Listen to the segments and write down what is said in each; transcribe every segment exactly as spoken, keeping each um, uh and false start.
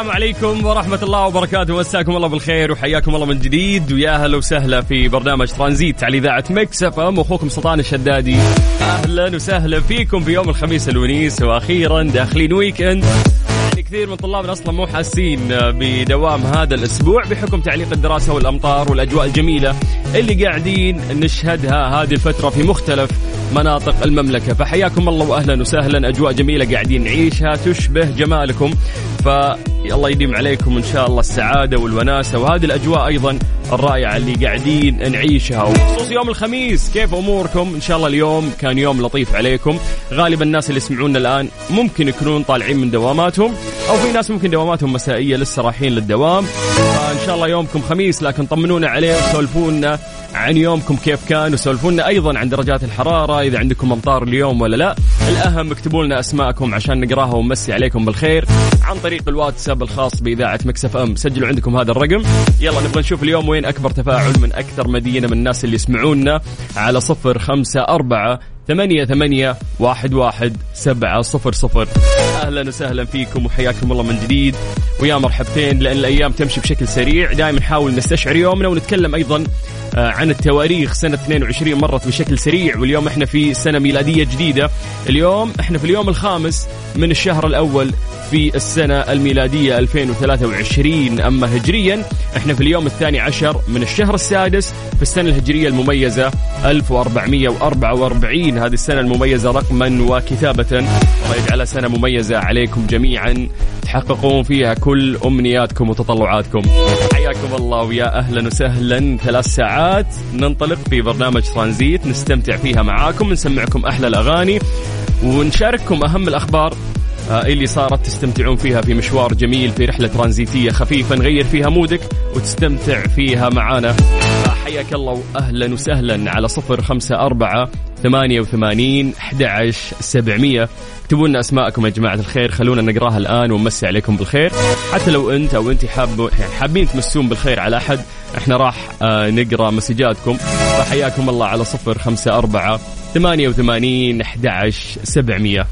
السلام عليكم ورحمة الله وبركاته، مساكم الله بالخير وحياكم الله من جديد، ويا هلا وسهلا في برنامج ترانزيت على إذاعة ميكس إف إم، وأخوكم سلطان الشدادي. أهلا وسهلا فيكم في يوم الخميس الونيس، وأخيرا داخلين ويكند. يعني كثير من طلابنا أصلا مو حاسين بدوام هذا الأسبوع بحكم تعليق الدراسة والأمطار والأجواء الجميلة اللي قاعدين نشهدها هذه الفترة في مختلف مناطق المملكة. فحياكم الله وأهلا وسهلا، أجواء جميلة قاعدين نعيشها تشبه جمالكم، ف الله يديم عليكم إن شاء الله السعادة والوناسة وهذه الأجواء أيضا الرائعة اللي قاعدين نعيشها، وخصوص يوم الخميس. كيف أموركم؟ إن شاء الله اليوم كان يوم لطيف عليكم. غالبا الناس اللي يسمعونا الآن ممكن يكونون طالعين من دواماتهم، أو في ناس ممكن دواماتهم مسائية لسه رايحين للدوام. فإن شاء الله يومكم خميس، لكن طمنونا عليه وسولفونا عن يومكم كيف كان، وسولفونا أيضا عن درجات الحرارة، إذا عندكم أمطار اليوم ولا لا. الأهم اكتبوا لنا أسماءكم عشان نقراها ومسي عليكم بالخير عن طريق الواتساب الخاص بإذاعة ميكس إف إم. سجلوا عندكم هذا الرقم. يلا نبغى نشوف اليوم وين أكبر تفاعل من أكثر مدينة من الناس اللي يسمعونا على صفر خمسة أربعة ثمانية ثمانية واحد واحد سبعة صفر صفر. أهلا وسهلا فيكم وحياكم الله من جديد، ويا مرحبتين، لأن الأيام تمشي بشكل سريع. دائما نحاول نستشعر يومنا ونتكلم أيضا عن التواريخ. سنة اثنين وعشرين مرت بشكل سريع، واليوم احنا في سنة ميلادية جديدة. اليوم احنا في اليوم الخامس من الشهر الأول في السنة الميلادية ألفين وثلاثة وعشرين، أما هجريا احنا في اليوم الثاني عشر من الشهر السادس في السنة الهجرية المميزة ألف وأربعمائة وأربعة وأربعين. هذه السنة المميزة رقما وكتابة، الله يجعلها سنة مميزة عليكم جميعا، تحققون فيها كل أمنياتكم وتطلعاتكم. حياكم الله ويا أهلا وسهلا. ثلاث ساعات ننطلق في برنامج ترانزيت، نستمتع فيها معاكم، نسمعكم أحلى الأغاني ونشارككم أهم الأخبار اللي صارت، تستمتعون فيها في مشوار جميل، في رحلة ترانزيتية خفيفة نغير فيها مودك وتستمتع فيها معانا. حياك الله وأهلا وسهلا على صفر خمسة أربعة ثمانية وثمانين أحد عشر سبعمية. اكتبوا لنا أسماءكم يا جماعة الخير، خلونا نقراها الآن ونمسي عليكم بالخير. حتى لو أنت أو أنت حاب حابين تمسون بالخير على أحد، احنا راح نقرأ مسجاتكم. فحياكم الله على صفر خمسة أربعة ثمانية وثمانين أحد عشر سبعمية.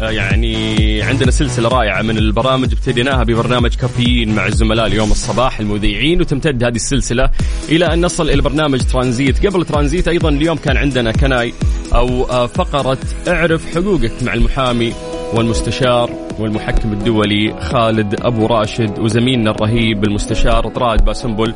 يعني عندنا سلسلة رائعة من البرامج ابتديناها ببرنامج كافيين مع الزملاء اليوم الصباح المذيعين، وتمتد هذه السلسلة إلى أن نصل إلى برنامج ترانزيت. قبل ترانزيت أيضا اليوم كان عندنا كناي أو فقرة اعرف حقوقك مع المحامي والمستشار والمحكم الدولي خالد أبو راشد وزميلنا الرهيب المستشار طراد باسمبل.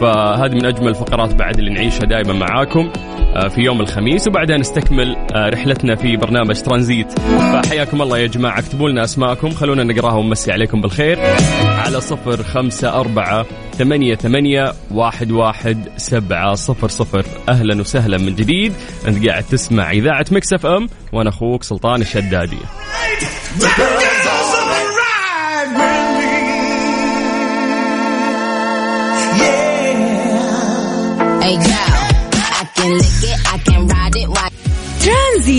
فهذه من أجمل الفقرات بعد اللي نعيشها دائما معاكم في يوم الخميس، وبعدها نستكمل رحلتنا في برنامج ترانزيت. فحياكم الله يا جماعة، اكتبوا لنا أسماءكم، خلونا نقراها ونمسي عليكم بالخير على صفر خمسة أربعة ثمانية ثمانية واحد واحد سبعة صفر صفر. أهلا وسهلا من جديد، أنت قاعد تسمع إذاعة ميكس إف إم وأنا أخوك سلطان الشدادي.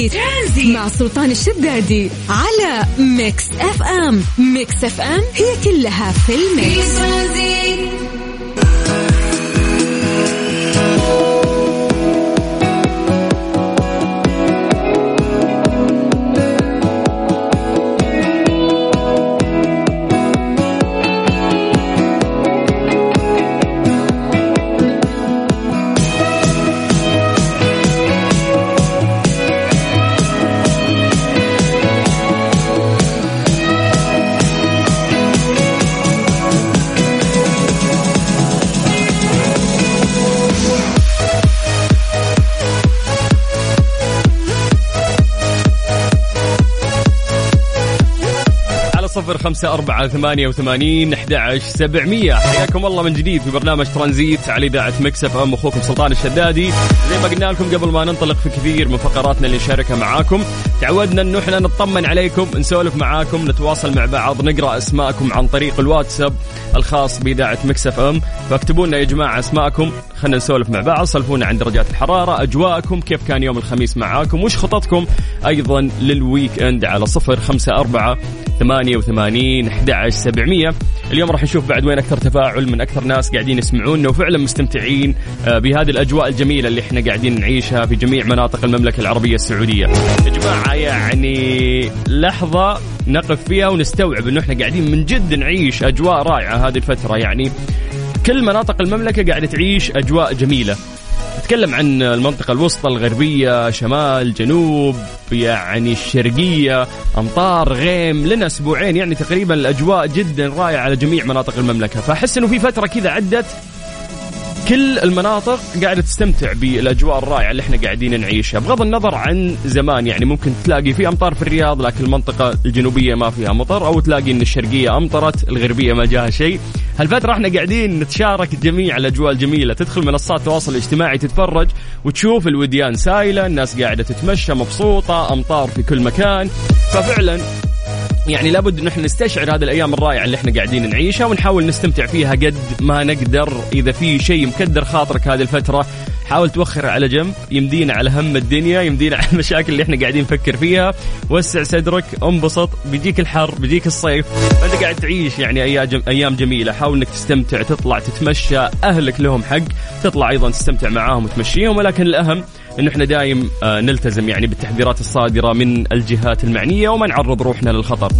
ترانزيت مع سلطان الشدادي على ميكس إف إم. ميكس إف إم هي كلها في الميكس. صفر خمسة أربعة ثمانية وثمانين أحد عشر سبعمية. حياكم الله من جديد في برنامج ترانزيت على إذاعة ميكس إف إم، أخوكم سلطان الشدادي. زي ما قلنا لكم قبل ما ننطلق في كثير من فقراتنا اللي نشاركها معاكم، تعودنا أن نحن نطمن عليكم، نسولف معاكم، نتواصل مع بعض، نقرأ أسماءكم عن طريق الواتساب الخاص بإذاعة ميكس إف إم. فاكتبوا لنا يا جماعة أسماءكم، خلنا نسولف مع بعض، صلفونا عن درجات الحرارة، أجواءكم، كيف كان يوم الخميس معاكم، وش خططكم أيضا للويك إند على صفر خمسة أربعة ثمانية وثمانين أحد عشر سبعمية. اليوم راح نشوف بعد وين أكثر تفاعل من أكثر ناس قاعدين يسمعونا وفعلا مستمتعين بهذه الأجواء الجميلة اللي احنا قاعدين نعيشها في جميع مناطق المملكة العربية السعودية. يا جماعة يعني لحظة نقف فيها ونستوعب إنه احنا قاعدين من جد نعيش أجواء رائعة هذه الفترة. يعني كل مناطق المملكة قاعدة تعيش أجواء جميلة. نتكلم عن المنطقة الوسطى، الغربية، شمال، جنوب، يعني الشرقية، أمطار، غيم، لنا أسبوعين يعني تقريبا الأجواء جدا رائعة على جميع مناطق المملكة. فأحس أنه في فترة كذا عدت كل المناطق قاعدة تستمتع بالأجواء الرائعة اللي احنا قاعدين نعيشها، بغض النظر عن زمان. يعني ممكن تلاقي في أمطار في الرياض لكن المنطقة الجنوبية ما فيها مطر، أو تلاقي أن الشرقية أمطرت، الغربية ما جاها شيء. هالفترة احنا قاعدين نتشارك جميع الأجواء الجميلة. تدخل منصات التواصل الاجتماعي تتفرج وتشوف الوديان سايلة، الناس قاعدة تتمشى مبسوطة، أمطار في كل مكان. ففعلا يعني لابد أن احنا نستشعر هذه الأيام الرائعة اللي احنا قاعدين نعيشها ونحاول نستمتع فيها قد ما نقدر. إذا في شيء مكدر خاطرك هذه الفترة حاول توخر على جنب، يمدينا على هم الدنيا، يمدينا على المشاكل اللي احنا قاعدين نفكر فيها. وسع صدرك، انبسط، بيجيك الحر، بيجيك الصيف، فانت قاعد تعيش يعني أيام جميلة. حاول انك تستمتع، تطلع تتمشى، أهلك لهم حق تطلع أيضا تستمتع معاهم وتمشيهم، ولكن الأهم إنه إحنا دايم نلتزم يعني بالتحذيرات الصادرة من الجهات المعنية وما نعرض روحنا للخطر.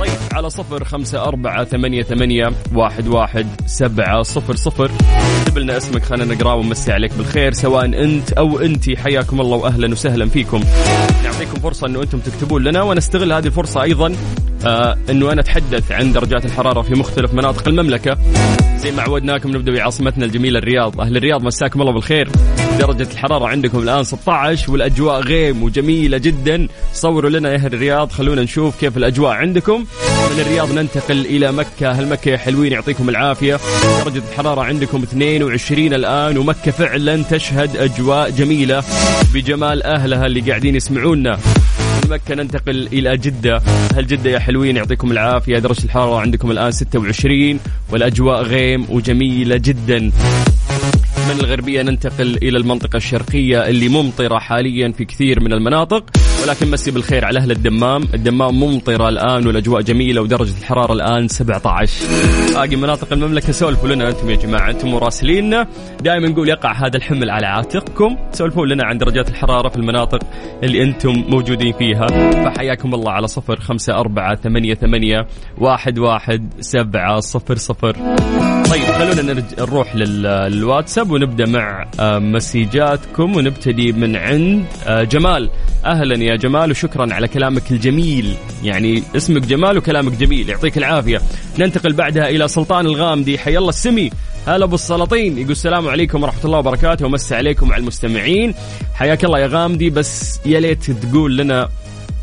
طيب على صفر خمسة أربعة ثمانية ثمانية واحد واحد سبعة صفر صفر اكتب لنا اسمك، خلينا نقرأ ونمسي عليك بالخير سواء أنت أو أنتي. حياكم الله وأهلا وسهلا فيكم. نعطيكم فرصة إنه أنتم تكتبون لنا، ونستغل هذه الفرصة أيضا آه إنه أنا أتحدث عن درجات الحرارة في مختلف مناطق المملكة زي ما عودناكم. نبدأ بعاصمتنا الجميلة الرياض. أهل الرياض مساكم الله بالخير. درجة الحرارة عندكم الآن ستة عشر والأجواء غيم وجميلة جدا. صوروا لنا يا أهل الرياض، خلونا نشوف كيف الأجواء عندكم. من الرياض ننتقل إلى مكة. أهل مكة يا حلوين يعطيكم العافية. درجة الحرارة عندكم اثنين وعشرين الآن، ومكة فعلا تشهد أجواء جميلة بجمال أهلها اللي قاعدين يسمعونا. مكة ننتقل إلى جدة. هل جدة يا حلوين يعطيكم العافية. درجة الحرارة عندكم الآن ستة وعشرين والأجواء غيم وجميلة جدا. من الغربية ننتقل إلى المنطقة الشرقية اللي ممطرة حاليا في كثير من المناطق، ولكن مسي بالخير على أهل الدمام. الدمام ممطرة الآن والأجواء جميلة، ودرجة الحرارة الآن سبعة عشر. باقي مناطق المملكة سولفوا لنا أنتم يا جماعة، أنتم مراسليننا، دائما نقول يقع هذا الحمل على عاتقكم. سولفوا لنا عن درجات الحرارة في المناطق اللي أنتم موجودين فيها. فحياكم الله على صفر خمسة أربعة ثمانية ثمانية واحد واحد سبعة صفر صفر. طيب خلونا نروح للواتساب ونبدأ مع مسيجاتكم، ونبتدي من عند جمال. أهلا يا جمال وشكرا على كلامك الجميل. يعني اسمك جمال وكلامك جميل، يعطيك العافية. ننتقل بعدها إلى سلطان الغامدي. حي الله السمي. هلا أبو السلاطين، يقول السلام عليكم ورحمة الله وبركاته، ومسي عليكم على المستمعين. حياك الله يا غامدي، بس يا ليت تقول لنا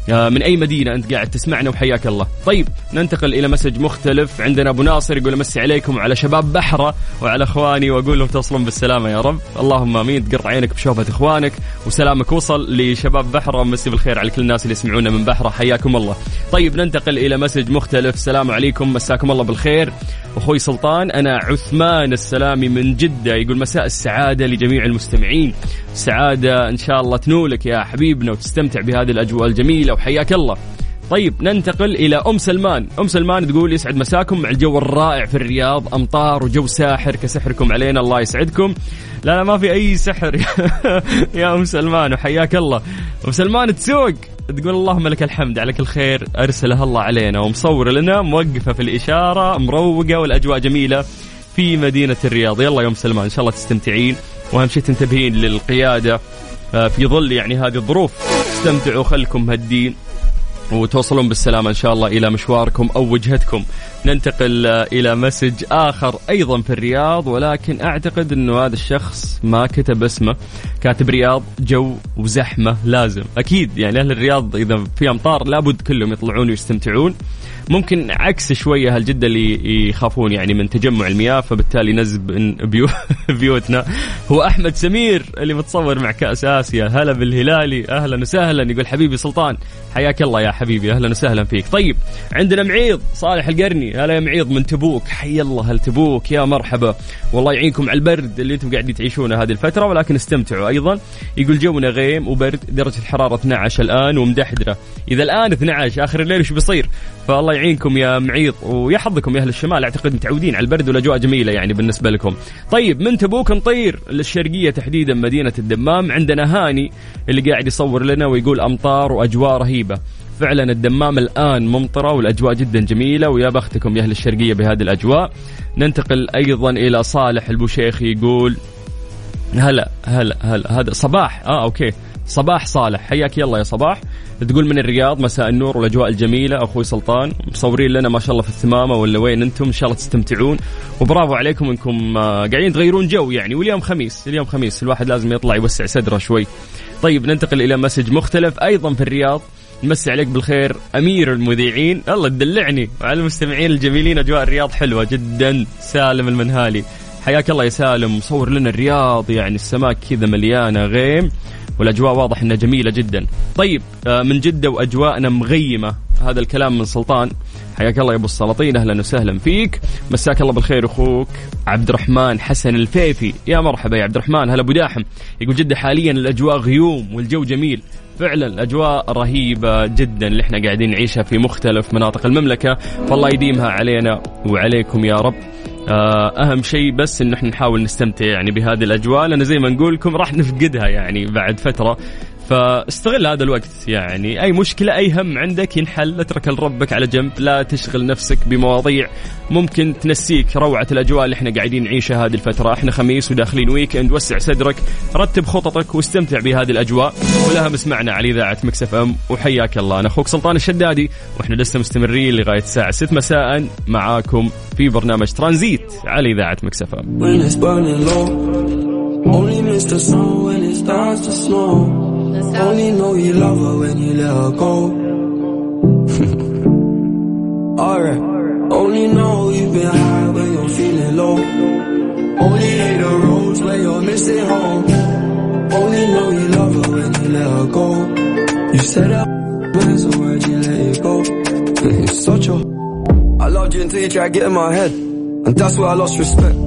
من أي مدينة أنت قاعد تسمعنا وحياك الله. طيب ننتقل إلى مسج مختلف. عندنا أبو ناصر يقول أمسي عليكم على شباب بحرة وعلى أخواني وأقول لهم تصلون بالسلامة يا رب. اللهم آمين، تقر عينك بشوفة إخوانك وسلامك وصل لشباب بحرة. مسي بالخير على كل الناس اللي يسمعونا من بحرة، حياكم الله. طيب ننتقل إلى مسج مختلف. السلام عليكم، مساكم الله بالخير، أخوي سلطان. أنا عثمان السلامي من جدة يقول مساء السعادة لجميع المستمعين. السعادة إن شاء الله تنولك يا حبيبنا وتستمتع بهذه الأجواء الجميلة وحياك الله. طيب ننتقل إلى أم سلمان. أم سلمان تقول يسعد مساكم مع الجو الرائع في الرياض، أمطار وجو ساحر كسحركم علينا الله يسعدكم. لا لا ما في أي سحر يا أم سلمان وحياك الله. أم سلمان تسوق تقول اللهم لك الحمد على كل خير أرسلها الله علينا ومصور لنا موقفة في الإشارة مروقة والأجواء جميلة في مدينة الرياض. يلا يا أم سلمان إن شاء الله تستمتعين وأهم شيء تنتبهين للقيادة في ظل يعني هذه الظروف. استمتعوا خلكم هادين وتوصلون بالسلامة إن شاء الله إلى مشواركم أو وجهتكم. ننتقل إلى مسج آخر أيضا في الرياض ولكن أعتقد أنه هذا الشخص ما كتب اسمه، كاتب رياض جو وزحمة. لازم أكيد يعني أهل الرياض إذا في أمطار لابد كلهم يطلعون ويستمتعون، ممكن عكس شوية هالجدة اللي يخافون يعني من تجمع المياه فبالتالي نزب بيو بيوتنا. هو أحمد سمير اللي متصور مع كأس آسيا، هلا بالهلالي أهلا وسهلا. يقول حبيبي سلطان حياك الله يا حبيبي أهلا وسهلا فيك. طيب عندنا معيض صالح القرني، هلا يا معيض من تبوك حي الله هل تبوك يا مرحبا. والله يعينكم على البرد اللي أنتم قاعدين تعيشونه هذه الفترة ولكن استمتعوا أيضا. يقول جونا غيم وبرد درجة الحرارة اثنا عشر الآن ومدحدرة، إذا الآن اثنا عشر آخر الليل وش بيصير؟ فالله يعينكم يا معيض ويحظكم يا أهل الشمال، أعتقد متعودين على البرد والأجواء جميلة يعني بالنسبة لكم. طيب من تبوك نطير للشرقية تحديدا مدينة الدمام. عندنا هاني اللي قاعد يصور لنا ويقول أمطار وأجواء رهيبة. فعلا الدمام الآن ممطرة والأجواء جدا جميلة ويا بختكم يا أهل الشرقية بهذه الأجواء. ننتقل أيضا إلى صالح البوشيخي يقول هلا هلا هلا هذا صباح آه أوكي صباح صالح حياك يلا يا صباح. تقول من الرياض مساء النور والأجواء الجميلة أخوي سلطان، مصورين لنا ما شاء الله في الثمامة ولا وين أنتم، إن شاء الله تستمتعون وبرافو عليكم أنكم قاعدين تغيرون جو يعني. واليوم خميس اليوم خميس الواحد لازم يطلع يوسع صدره شوي. طيب ننتقل إلى مسج مختلف أيضا في الرياض. نمسي عليك بالخير أمير المذيعين الله تدلعني وعلى المستمعين الجميلين، أجواء الرياض حلوة جدا. سالم المنهالي حياك الله يا سالم، مصور لنا الرياض يعني السماء كذا مليانة غيم والأجواء واضح أنها جميلة جدا. طيب من جدة وأجواءنا مغيمة، هذا الكلام من سلطان. حياك الله يا أبو السلاطين أهلا وسهلا فيك. مساك الله بالخير أخوك عبد الرحمن حسن الفيفي، يا مرحبا يا عبد الرحمن هلا أبو داحم. يقول جدة حاليا الأجواء غيوم والجو جميل. فعلا الأجواء رهيبة جدا اللي احنا قاعدين نعيشها في مختلف مناطق المملكة، فالله يديمها علينا وعليكم يا رب. أهم شيء بس إن احنا نحاول نستمتع يعني بهذه الأجواء لأن زي ما نقولكم راح نفقدها يعني بعد فترة، فاستغل هذا الوقت يعني. أي مشكلة أي هم عندك ينحل اترك لربك على جنب، لا تشغل نفسك بمواضيع ممكن تنسيك روعة الأجواء اللي احنا قاعدين نعيشها هذه الفترة. احنا خميس وداخلين ويكند، وسع صدرك رتب خططك واستمتع بهذه الأجواء. والأهم اسمعنا على إذاعة ميكس إف إم وحياك الله. أنا أخوك سلطان الشدادي وإحنا لسه مستمرين لغاية الساعة ستة مساء معاكم في برنامج ترانزيت على إذاعة ميكس إف إم. Only know you love her when you let her go. Alright. Only know you've been high when you're feeling low. Only hate the roads where you're missing home. Only know you love her when you let her go. You said that was a word you let it go. You're such a I loved you until you tried to get in my head, and that's where I lost respect.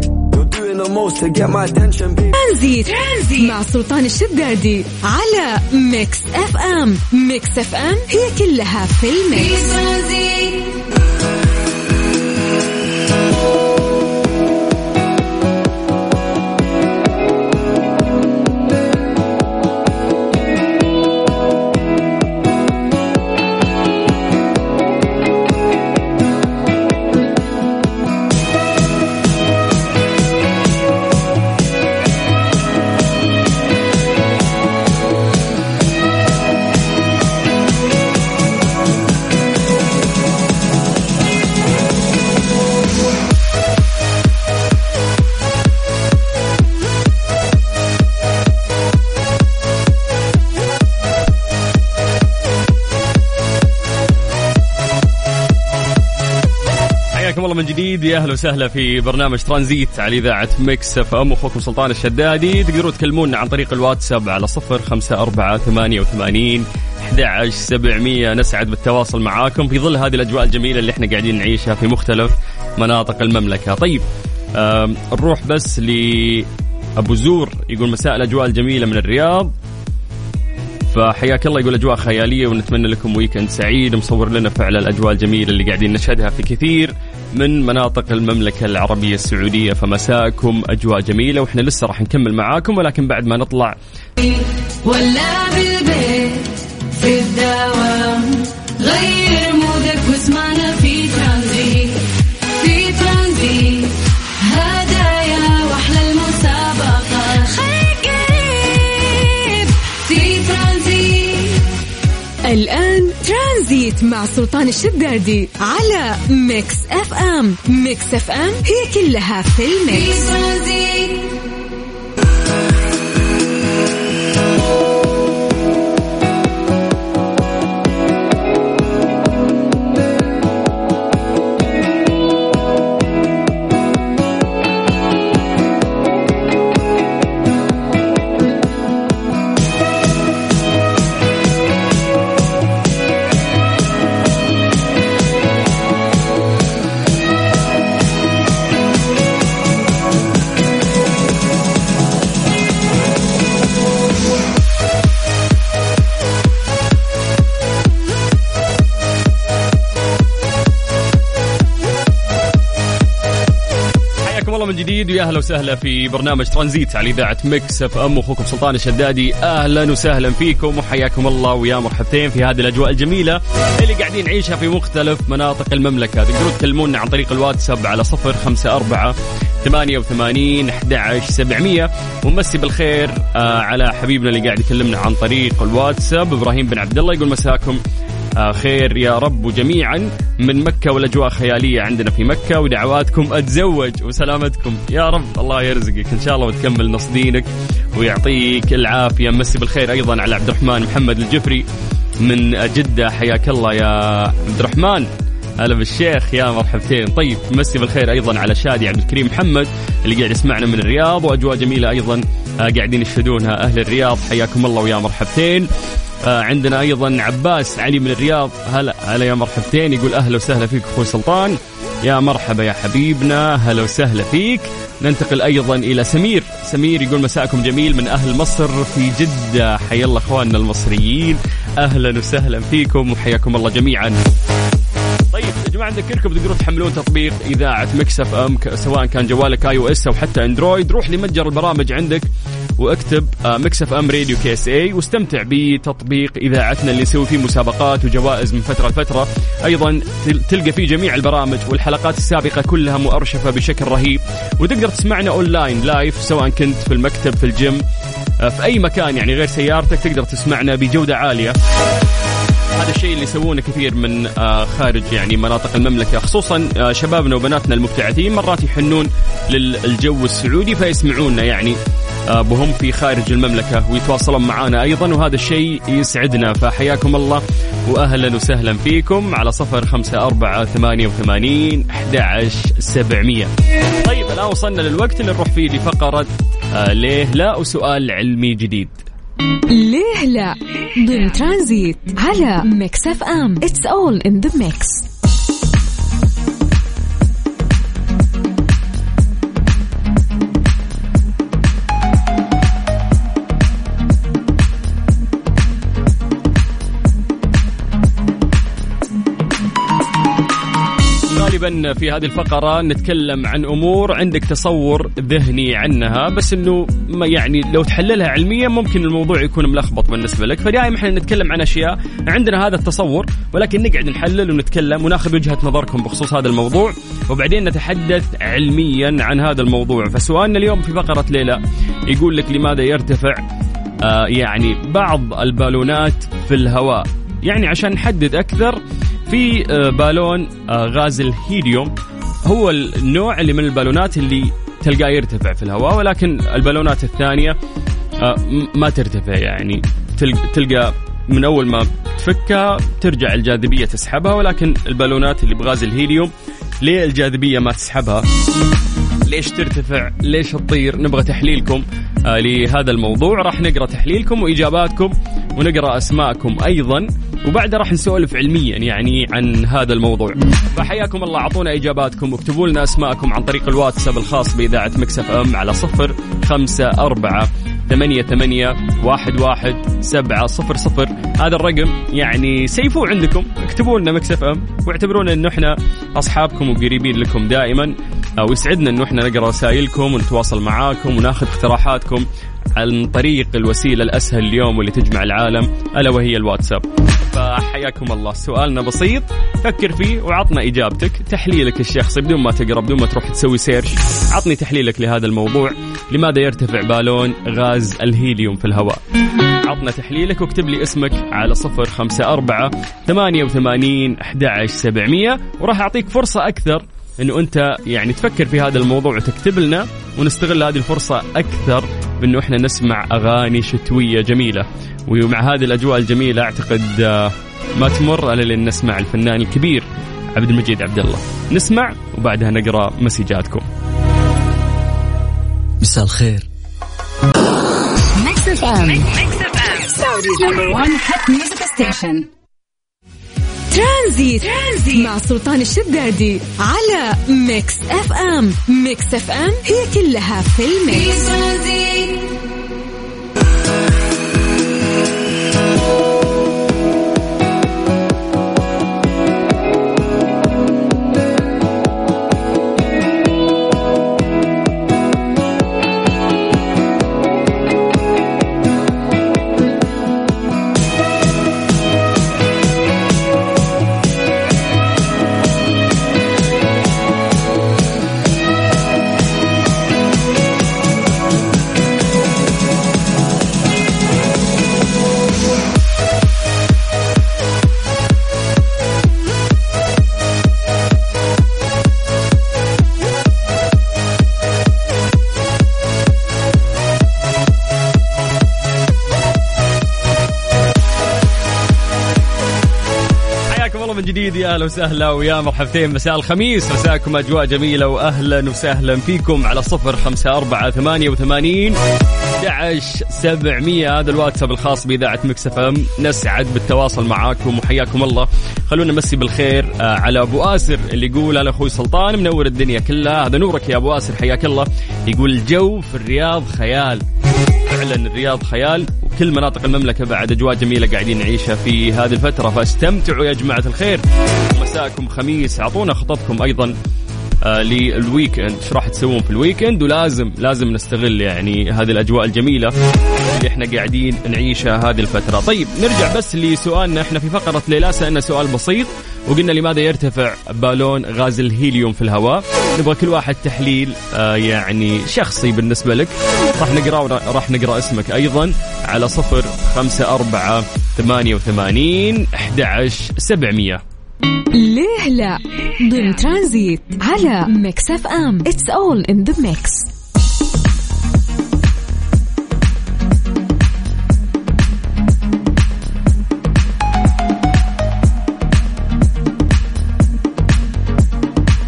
ترانزيت مع سلطان الشدادي على ميكس إف إم. ميكس إف إم هي كلها في الميكس. حياكم الله من جديد، يا أهلا وسهلا في برنامج ترانزيت على إذاعة ميكس إف إم. أخوكم سلطان الشدادي. تقدروا تكلمونا عن طريق الواتساب على صفر خمسة أربعة ثمانية وثمانين أحد عشر سبعمية. نسعد بالتواصل معاكم في ظل هذه الأجواء الجميلة اللي احنا قاعدين نعيشها في مختلف مناطق المملكة. طيب نروح بس لأبو زور، يقول مساء الأجواء الجميلة من الرياض. فحياك الله، يقول أجواء خيالية ونتمنى لكم ويكند سعيد. مصور لنا فعلا الأجواء الجميلة اللي قاعدين نشهدها في كثير من مناطق المملكة العربية السعودية. فمساءكم أجواء جميلة، وإحنا لسه راح نكمل معاكم ولكن بعد ما نطلع. ولا بالبيت في الدوام، غير مودك واسمعنا في ترانزيت. في ترانزيت هدايا وأحلى المسابقة، خليك قريب في ترانزيت. الآن ترانزيت مع سلطان الشدادي على ميكس إف إم. ميكس إف إم هي كلها في الميكس. من جديد ويا أهلا وسهلا في برنامج ترانزيت على إذاعة ميكس إف إم. أخوكم سلطان الشدادي، أهلا وسهلا فيكم وحياكم الله ويا مرحبتين في هذه الأجواء الجميلة اللي قاعدين نعيشها في مختلف مناطق المملكة. تقدروا تكلمونا عن طريق الواتساب على صفر خمسة أربعة ثمانية وثمانين أحد عشر سبعمية. ومسي بالخير على حبيبنا اللي قاعد يكلمنا عن طريق الواتساب، إبراهيم بن عبد الله، يقول مساكم خير يا رب وجميعا من مكة، والأجواء خيالية عندنا في مكة، ودعواتكم أتزوج وسلامتكم يا رب. الله يرزقك إن شاء الله وتكمل نص دينك ويعطيك العافية. مسي بالخير أيضا على عبد الرحمن محمد الجفري من جدة، حياك الله يا عبد الرحمن، أهلا بالشيخ، يا مرحبتين. طيب مسي بالخير أيضا على شادي عبد الكريم محمد اللي قاعد يسمعنا من الرياض، وأجواء جميلة أيضا قاعدين يشهدونها أهل الرياض، حياكم الله ويا مرحبتين. عندنا أيضا عباس علي من الرياض، هلا هلا يا مرحبتين، يقول أهلا وسهلا فيك أخوي سلطان. يا مرحبا يا حبيبنا، هلا وسهلا فيك. ننتقل أيضا إلى سمير، سمير يقول مساءكم جميل من أهل مصر في جدة، حيا الله أخواننا المصريين، أهلا وسهلا فيكم وحياكم الله جميعا. طيب يا جماعة نذكركم تقدروا تحملون تطبيق إذاعة ميكس إف إم سواء كان جوالك آي أو إس أو حتى أندرويد. روح لمتجر البرامج عندك واكتب ميكس إف إم راديو كي إس إي واستمتع بتطبيق إذاعتنا اللي نسوي فيه مسابقات وجوائز من فترة لفترة. أيضا تلقى فيه جميع البرامج والحلقات السابقة كلها مؤرشفة بشكل رهيب، وتقدر تسمعنا أونلاين لايف سواء كنت في المكتب، في الجيم، في أي مكان يعني غير سيارتك، تقدر تسمعنا بجودة عالية. هذا الشيء اللي يسوونه كثير من خارج يعني مناطق المملكة، خصوصا شبابنا وبناتنا المبتعثين مرات يحنون للجو السعودي فيسمعونا يعني بهم في خارج المملكة ويتواصلون معنا أيضا، وهذا الشيء يسعدنا. فحياكم الله وأهلا وسهلا فيكم على صفر خمسة أربعة ثمانية وثمانين أحد عشر سبعمية. طيب الآن وصلنا للوقت اللي نروح فيه لفقرة ليه لا وسؤال علمي جديد. ليه لا ضمن ترانزيت على ميكس إف إم. It's all in the mix. غالبا في هذه الفقرة نتكلم عن أمور عندك تصور ذهني عنها، بس إنه ما يعني لو تحللها علميا ممكن الموضوع يكون ملخبط بالنسبة لك. فدائما إحنا نتكلم عن أشياء عندنا هذا التصور، ولكن نقعد نحلل ونتكلم وناخذ وجهة نظركم بخصوص هذا الموضوع، وبعدين نتحدث علميا عن هذا الموضوع. فسؤالنا اليوم في فقرة ليلى يقول لك لماذا يرتفع آه يعني بعض البالونات في الهواء؟ يعني عشان نحدد أكثر، في بالون غاز الهيليوم هو النوع اللي من البالونات اللي تلقاه يرتفع في الهواء، ولكن البالونات الثانية ما ترتفع، يعني تلقى من أول ما تفكها ترجع الجاذبية تسحبها، ولكن البالونات اللي بغاز الهيليوم ليه الجاذبية ما تسحبها؟ ليش ترتفع؟ ليش تطير؟ نبغى تحليلكم لهذا الموضوع. راح نقرأ تحليلكم وإجاباتكم ونقرأ أسماءكم أيضا، وبعدها راح نسولف علميا يعني عن هذا الموضوع. فحياكم الله، أعطونا إجاباتكم واكتبوا لنا أسماءكم عن طريق الواتساب الخاص بإذاعة ميكس إف إم على صفر خمسة أربعة ثمانية ثمانية واحد واحد سبعة صفر صفر. هذا الرقم يعني سيفوه عندكم، اكتبوا لنا ميكس إف إم واعتبرونا إنه إحنا أصحابكم وقريبين لكم دائما، ويسعدنا إنه إحنا نقرأ رسائلكم ونتواصل معاكم وناخذ اقتراحاتكم عن طريق الوسيلة الأسهل اليوم واللي تجمع العالم، ألا وهي الواتساب. فحياكم الله، سؤالنا بسيط، فكر فيه وعطنا إجابتك، تحليلك الشخصي بدون ما تقرأ، بدون ما تروح تسوي سيرش. عطني تحليلك لهذا الموضوع، لماذا يرتفع بالون غاز الهيليوم في الهواء؟ عطنا تحليلك واكتب لي اسمك على صفر خمسة أربعة ثمانية ثمانية واحد واحد سبعمية، وراح أعطيك فرصة أكثر إنه أنت يعني تفكر في هذا الموضوع وتكتب لنا، ونستغل هذه الفرصة أكثر بأنه إحنا نسمع أغاني شتوية جميلة. ومع هذه الأجواء الجميلة أعتقد ما تمر إلا لأن نسمع الفنان الكبير عبد المجيد عبد الله. نسمع وبعدها نقرأ مسيجاتكم. مساء الخير. ميكس إف إم Saudi's number one hit music station. ترانزيت مع سلطان الشدادي على ميكس إف إم. ميكس إف إم هي كلها في الميكس. جديد يا أهلا وسهلا ويا مرحبتين، مساء الخميس، مساءكم أجواء جميلة وأهلا وسهلا فيكم على صفر خمسة أربعة ثمانية ثمانية واحد واحد سبعمية. هذا الواتساب الخاص بإذاعة ميكس إف إم، نسعد بالتواصل معاكم وحياكم الله. خلونا نمسي بالخير على أبو آسر اللي يقول أنا أخوي سلطان منور الدنيا كلها. هذا نورك يا أبو آسر، حياك الله. يقول الجو في الرياض خيال، فعلا الرياض خيال، كل مناطق المملكة بعد أجواء جميلة قاعدين نعيشها في هذه الفترة، فاستمتعوا يا جماعة الخير. مساءكم خميس، عطونا خططكم أيضا آه للويكند، شو راح تسوون في الويكند؟ ولازم لازم نستغل يعني هذه الأجواء الجميلة اللي احنا قاعدين نعيشها هذه الفترة. طيب نرجع بس لسؤالنا، احنا في فقرة ليلى سألنا سؤال بسيط وقلنا لماذا يرتفع بالون غاز الهيليوم في الهواء. نبغى كل واحد تحليل آه يعني شخصي بالنسبة لك، راح نقرأ راح نقرأ اسمك أيضا على صفر خمسة أربعة ثمانية ثمانية واحد واحد سبعمية. ليه لا، ضمن ترانزيت على ميكس إف إم. It's all in the mix.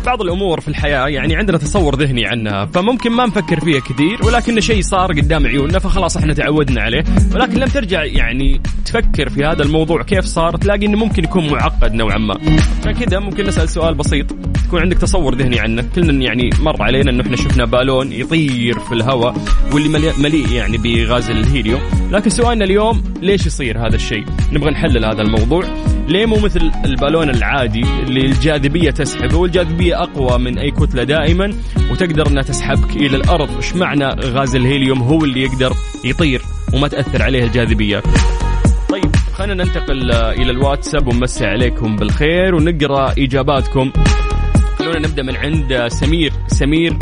بعض الأمور في الحياة يعني عندنا تصور ذهني عنها، فممكن ما نفكر فيها كثير، ولكن شيء صار قدام عيوننا فخلاص احنا تعودنا عليه، ولكن لم ترجع يعني تفكر في هذا الموضوع كيف صار، تلاقي انه ممكن يكون معقد نوعا ما. فكذا ممكن نسأل سؤال بسيط، تكون عندك تصور ذهني عنه. كلنا يعني مر علينا انه احنا شفنا بالون يطير في الهواء واللي مليء يعني بغاز الهيليوم، لكن سؤالنا اليوم ليش يصير هذا الشيء؟ نبغى نحلل هذا الموضوع. ليه مو مثل البالون العادي اللي الجاذبية تسحبه، والجاذبية أقوى من أي كتلة دائما وتقدر أنها تسحبك إلى الأرض؟ إيش معنى غاز الهيليوم هو اللي يقدر يطير وما تأثر عليه الجاذبية؟ طيب خلينا ننتقل إلى الواتساب ونمسي عليكم بالخير ونقرأ إجاباتكم. خلونا نبدأ من عند سمير. سمير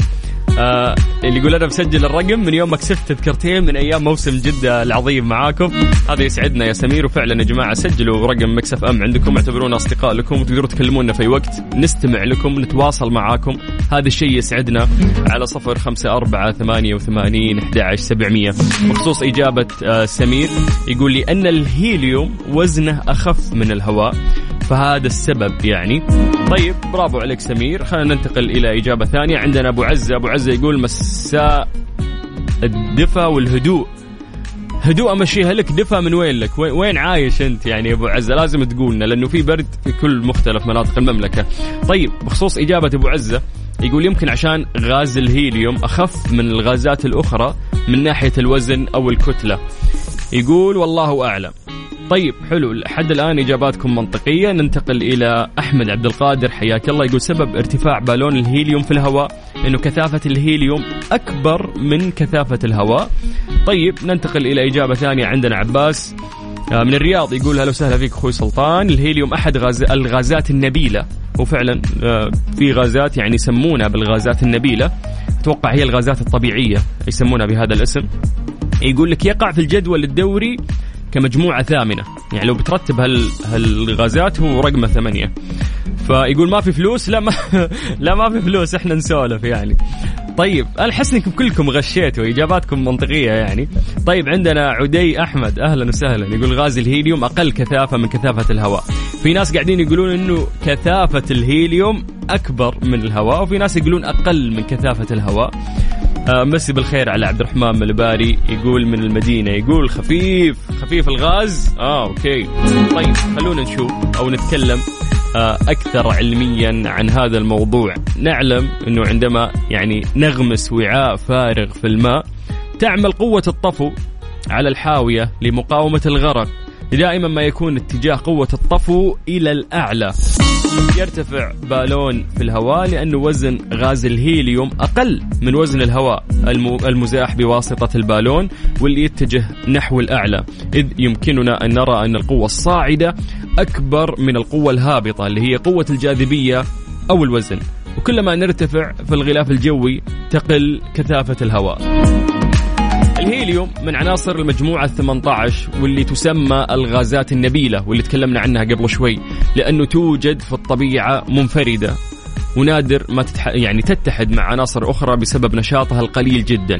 آه اللي يقول أنا بسجل الرقم من يوم ما كسبت تذكرتين من أيام موسم جدة العظيم معاكم. هذا يسعدنا يا سمير، وفعلا يا جماعة سجلوا رقم ميكس إف إم عندكم، اعتبرونا أصدقاء لكم وتقدروا تكلمونا في وقت، نستمع لكم نتواصل معاكم، هذا الشيء يسعدنا. على صفر خمسة أربعة ثمانية ثمانية واحد واحد سبعمية. بخصوص إجابة آه سمير، يقول لي أن الهيليوم وزنه أخف من الهواء فهذا السبب يعني. طيب برافو عليك سمير. خلينا ننتقل إلى إجابة ثانية. عندنا أبو عزة. أبو عزة يقول مساء الدفا والهدوء. هدوء أمشيها لك، دفا من وين لك؟ وين عايش أنت يعني أبو عزة؟ لازم تقولنا لأنه في برد في كل مختلف مناطق المملكة. طيب بخصوص إجابة أبو عزة يقول يمكن عشان غاز الهيليوم أخف من الغازات الأخرى من ناحية الوزن أو الكتلة، يقول والله أعلم. طيب حلو، لحد الآن إجاباتكم منطقية. ننتقل إلى أحمد عبد القادر، حياك الله. يقول سبب ارتفاع بالون الهيليوم في الهواء إنه كثافة الهيليوم أكبر من كثافة الهواء. طيب ننتقل إلى إجابة ثانية. عندنا عباس من الرياض يقول هلا وسهلا فيك أخوي سلطان. الهيليوم أحد غاز الغازات النبيلة، وفعلا في غازات يعني يسمونها بالغازات النبيلة، أتوقع هي الغازات الطبيعية يسمونها بهذا الاسم. يقول لك يقع في الجدول الدوري كمجموعة ثامنة، يعني لو بترتب هال هالغازات هو رقم ثمانية. فيقول ما في فلوس. لا ما لا ما في فلوس، احنا نسولف يعني. طيب انا حس انكم كلكم غشيتوا، اجاباتكم منطقية يعني. طيب عندنا عدي احمد، اهلا وسهلا. يقول غاز الهيليوم اقل كثافة من كثافة الهواء. في ناس قاعدين يقولون انه كثافة الهيليوم اكبر من الهواء، وفي ناس يقولون اقل من كثافة الهواء. مسي بالخير على عبد الرحمن ملباري، يقول من المدينة، يقول خفيف خفيف الغاز. آه أوكي. طيب خلونا نشوف أو نتكلم أكثر علميا عن هذا الموضوع. نعلم أنه عندما يعني نغمس وعاء فارغ في الماء تعمل قوة الطفو على الحاوية لمقاومة الغرق. دائما ما يكون اتجاه قوة الطفو إلى الأعلى. يرتفع بالون في الهواء لأنه وزن غاز الهيليوم أقل من وزن الهواء المزاح بواسطة البالون واللي يتجه نحو الأعلى، إذ يمكننا أن نرى أن القوة الصاعدة أكبر من القوة الهابطة اللي هي قوة الجاذبية أو الوزن، وكلما نرتفع في الغلاف الجوي تقل كثافة الهواء. الهيليوم من عناصر المجموعة الثمانية عشر واللي تسمى الغازات النبيلة واللي تكلمنا عنها قبل شوي، لأنه توجد في الطبيعة منفردة ونادر ما تتح... يعني تتحد مع عناصر أخرى بسبب نشاطها القليل جدا.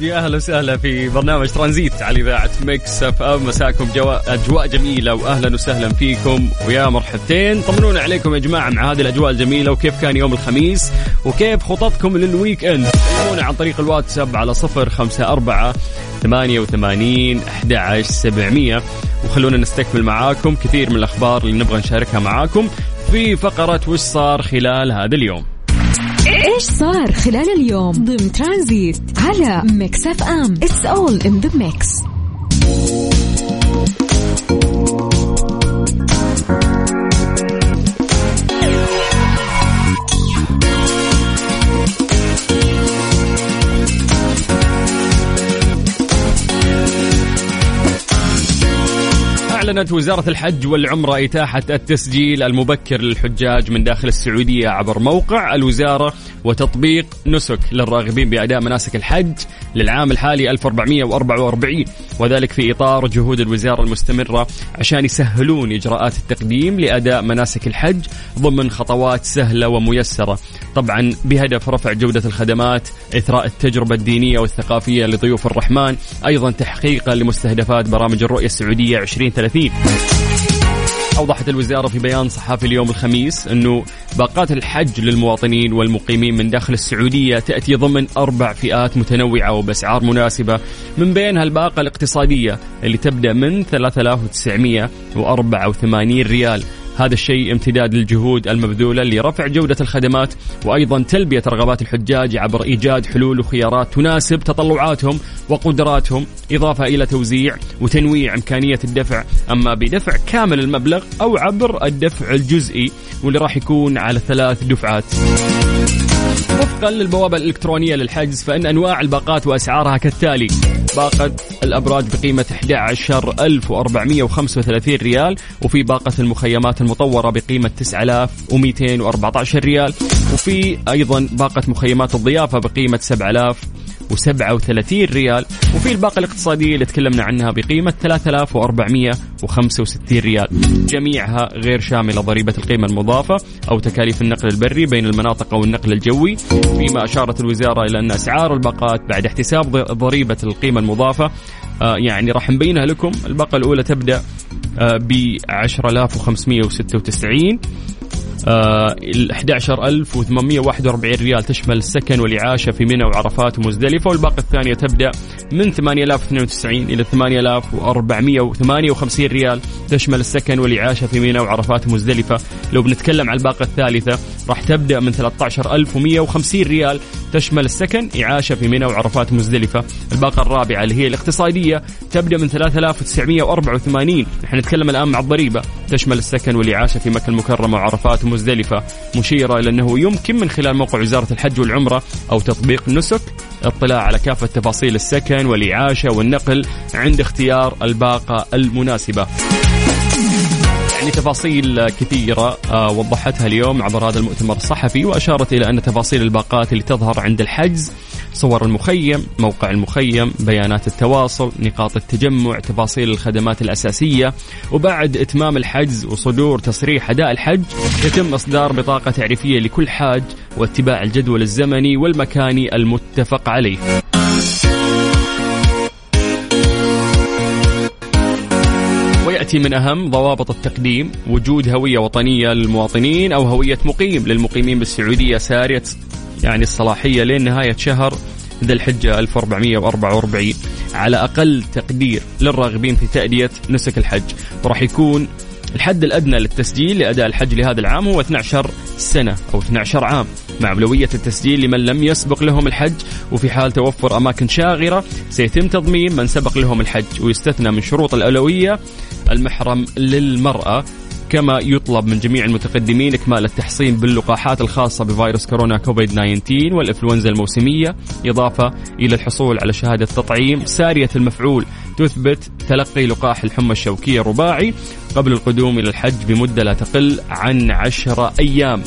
يا أهلا وسهلا في برنامج ترانزيت على إذاعة ميكس إف إم. مساكم أجواء جميلة وأهلا وسهلا فيكم ويا مرحبتين. طمنونا عليكم يا جماعة مع هذه الأجواء الجميلة، وكيف كان يوم الخميس وكيف خططكم للويك إند. طمنونا عن طريق الواتساب على صفر خمسة أربعة ثمانية ثمانية واحد واحد سبعمية. وخلونا نستكمل معاكم كثير من الأخبار اللي نبغى نشاركها معاكم في فقرة وش صار خلال هذا اليوم. إيش صار خلال اليوم ضمن ترانزيت على ميكس إف إم. It's all in the mix. أعلنت وزارة الحج والعمرة إتاحة التسجيل المبكر للحجاج من داخل السعودية عبر موقع الوزارة وتطبيق نسك للراغبين بأداء مناسك الحج للعام الحالي ألف وأربعمائة وأربعة وأربعين، وذلك في إطار جهود الوزارة المستمرة عشان يسهلون إجراءات التقديم لأداء مناسك الحج ضمن خطوات سهلة وميسرة، طبعا بهدف رفع جودة الخدمات، إثراء التجربة الدينية والثقافية لضيوف الرحمن، أيضا تحقيقا لمستهدفات برامج الرؤية السعودية عشرين ثلاثين. أوضحت الوزارة في بيان صحفي اليوم الخميس أنه باقات الحج للمواطنين والمقيمين من داخل السعودية تأتي ضمن أربع فئات متنوعة وبأسعار مناسبة، من بينها الباقة الاقتصادية اللي تبدأ من ثلاثة آلاف وتسعمائة وأربعة وثمانين ريال. هذا الشيء امتداد للجهود المبذولة لرفع جودة الخدمات وأيضا تلبية رغبات الحجاج عبر إيجاد حلول وخيارات تناسب تطلعاتهم وقدراتهم، إضافة إلى توزيع وتنويع إمكانية الدفع، أما بدفع كامل المبلغ أو عبر الدفع الجزئي واللي راح يكون على ثلاث دفعات. وفقا للبوابة الإلكترونية للحجز فإن أنواع الباقات وأسعارها كالتالي: باقة الأبراج بقيمة أحد عشر ألف وأربعمائة وخمسة وثلاثين ريال، وفي باقة المخيمات المطورة بقيمة تسعة آلاف ومئتين وأربعة عشر ريال، وفي أيضا باقة مخيمات الضيافة بقيمة سبعة آلاف وسبعة وثلاثين ريال، وفي الباقة الاقتصادية اللي تكلمنا عنها بقيمة ثلاثة آلاف وأربعمائة وخمسة وستين ريال، جميعها غير شاملة ضريبة القيمة المضافة أو تكاليف النقل البري بين المناطق أو النقل الجوي، فيما أشارت الوزارة إلى أن أسعار الباقات بعد احتساب ضريبة القيمة المضافة آه يعني راح نبينها لكم. الباقة الأولى تبدأ آه ب عشرة آلاف وخمسمائة وستة وتسعين، آه أحد عشر ألف وثمانمائة وواحد وأربعين ريال تشمل السكن والإعاشة في منى وعرفات ومزدلفة، والباقة الثانية تبدأ من ثمانية آلاف واثنين وتسعين إلى ثمانية آلاف وأربعمائة وثمانية وخمسين ريال تشمل السكن والإعاشة في منى وعرفات ومزدلفة. لو بنتكلم على الباقة الثالثة راح تبدأ من ثلاثة عشر ألف ومئة وخمسين ريال تشمل السكن، إعاشة في منى وعرفات مزدلفة. الباقة الرابعة اللي هي الاقتصادية تبدأ من ثلاثة آلاف وتسعمائة وأربعة وثمانين، نحن نتكلم الآن عن الضريبة، تشمل السكن والإعاشة في مكة المكرمة وعرفات ومزدلفة، مشيرة إلى أنه يمكن من خلال موقع وزارة الحج والعمرة أو تطبيق نسك اطلاع على كافة تفاصيل السكن والإعاشة والنقل عند اختيار الباقة المناسبة. يعني تفاصيل كثيرة وضحتها اليوم عبر هذا المؤتمر الصحفي، وأشارت إلى أن تفاصيل الباقات اللي تظهر عند الحجز: صور المخيم، موقع المخيم، بيانات التواصل، نقاط التجمع، تفاصيل الخدمات الأساسية. وبعد إتمام الحجز وصدور تصريح أداء الحج يتم إصدار بطاقة تعريفية لكل حاج واتباع الجدول الزمني والمكاني المتفق عليه. ويأتي من أهم ضوابط التقديم وجود هوية وطنية للمواطنين أو هوية مقيم للمقيمين بالسعودية سارية يعني الصلاحية لين نهاية شهر ذي الحجة ألف وأربعمائة وأربعة وأربعين على أقل تقدير للراغبين في تأدية نسك الحج. وراح يكون الحد الأدنى للتسجيل لأداء الحج لهذا العام هو اثنتا عشرة سنة أو اثنتا عشرة عام، مع أولوية التسجيل لمن لم يسبق لهم الحج، وفي حال توفر أماكن شاغرة سيتم تضمين من سبق لهم الحج، ويستثنى من شروط الأولوية المحرم للمرأة. كما يطلب من جميع المتقدمين إكمال التحصين باللقاحات الخاصة بفيروس كورونا كوفيد تسعة عشر والإنفلونزا الموسمية، إضافة إلى الحصول على شهادة تطعيم سارية المفعول تثبت تلقي لقاح الحمى الشوكية الرباعي قبل القدوم إلى الحج بمدة لا تقل عن عشرة أيام.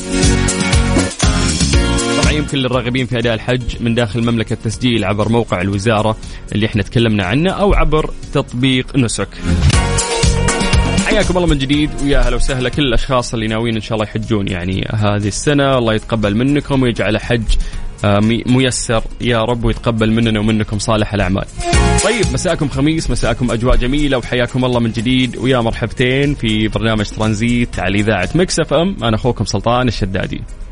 يمكن للراغبين في أداء الحج من داخل المملكة التسجيل عبر موقع الوزارة اللي احنا تكلمنا عنه أو عبر تطبيق نسك. حياكم الله من جديد، ويا هلا وسهلا كل الأشخاص اللي ناويين إن شاء الله يحجون يعني هذه السنة. الله يتقبل منكم ويجعل حج ميسر يا رب، ويتقبل مننا ومنكم صالح الأعمال. طيب، مساءكم خميس، مساءكم أجواء جميلة، وحياكم الله من جديد ويا مرحبتين في برنامج ترانزيت على إذاعة ميكس إف إم. أنا أخوكم سلطان الشدادي.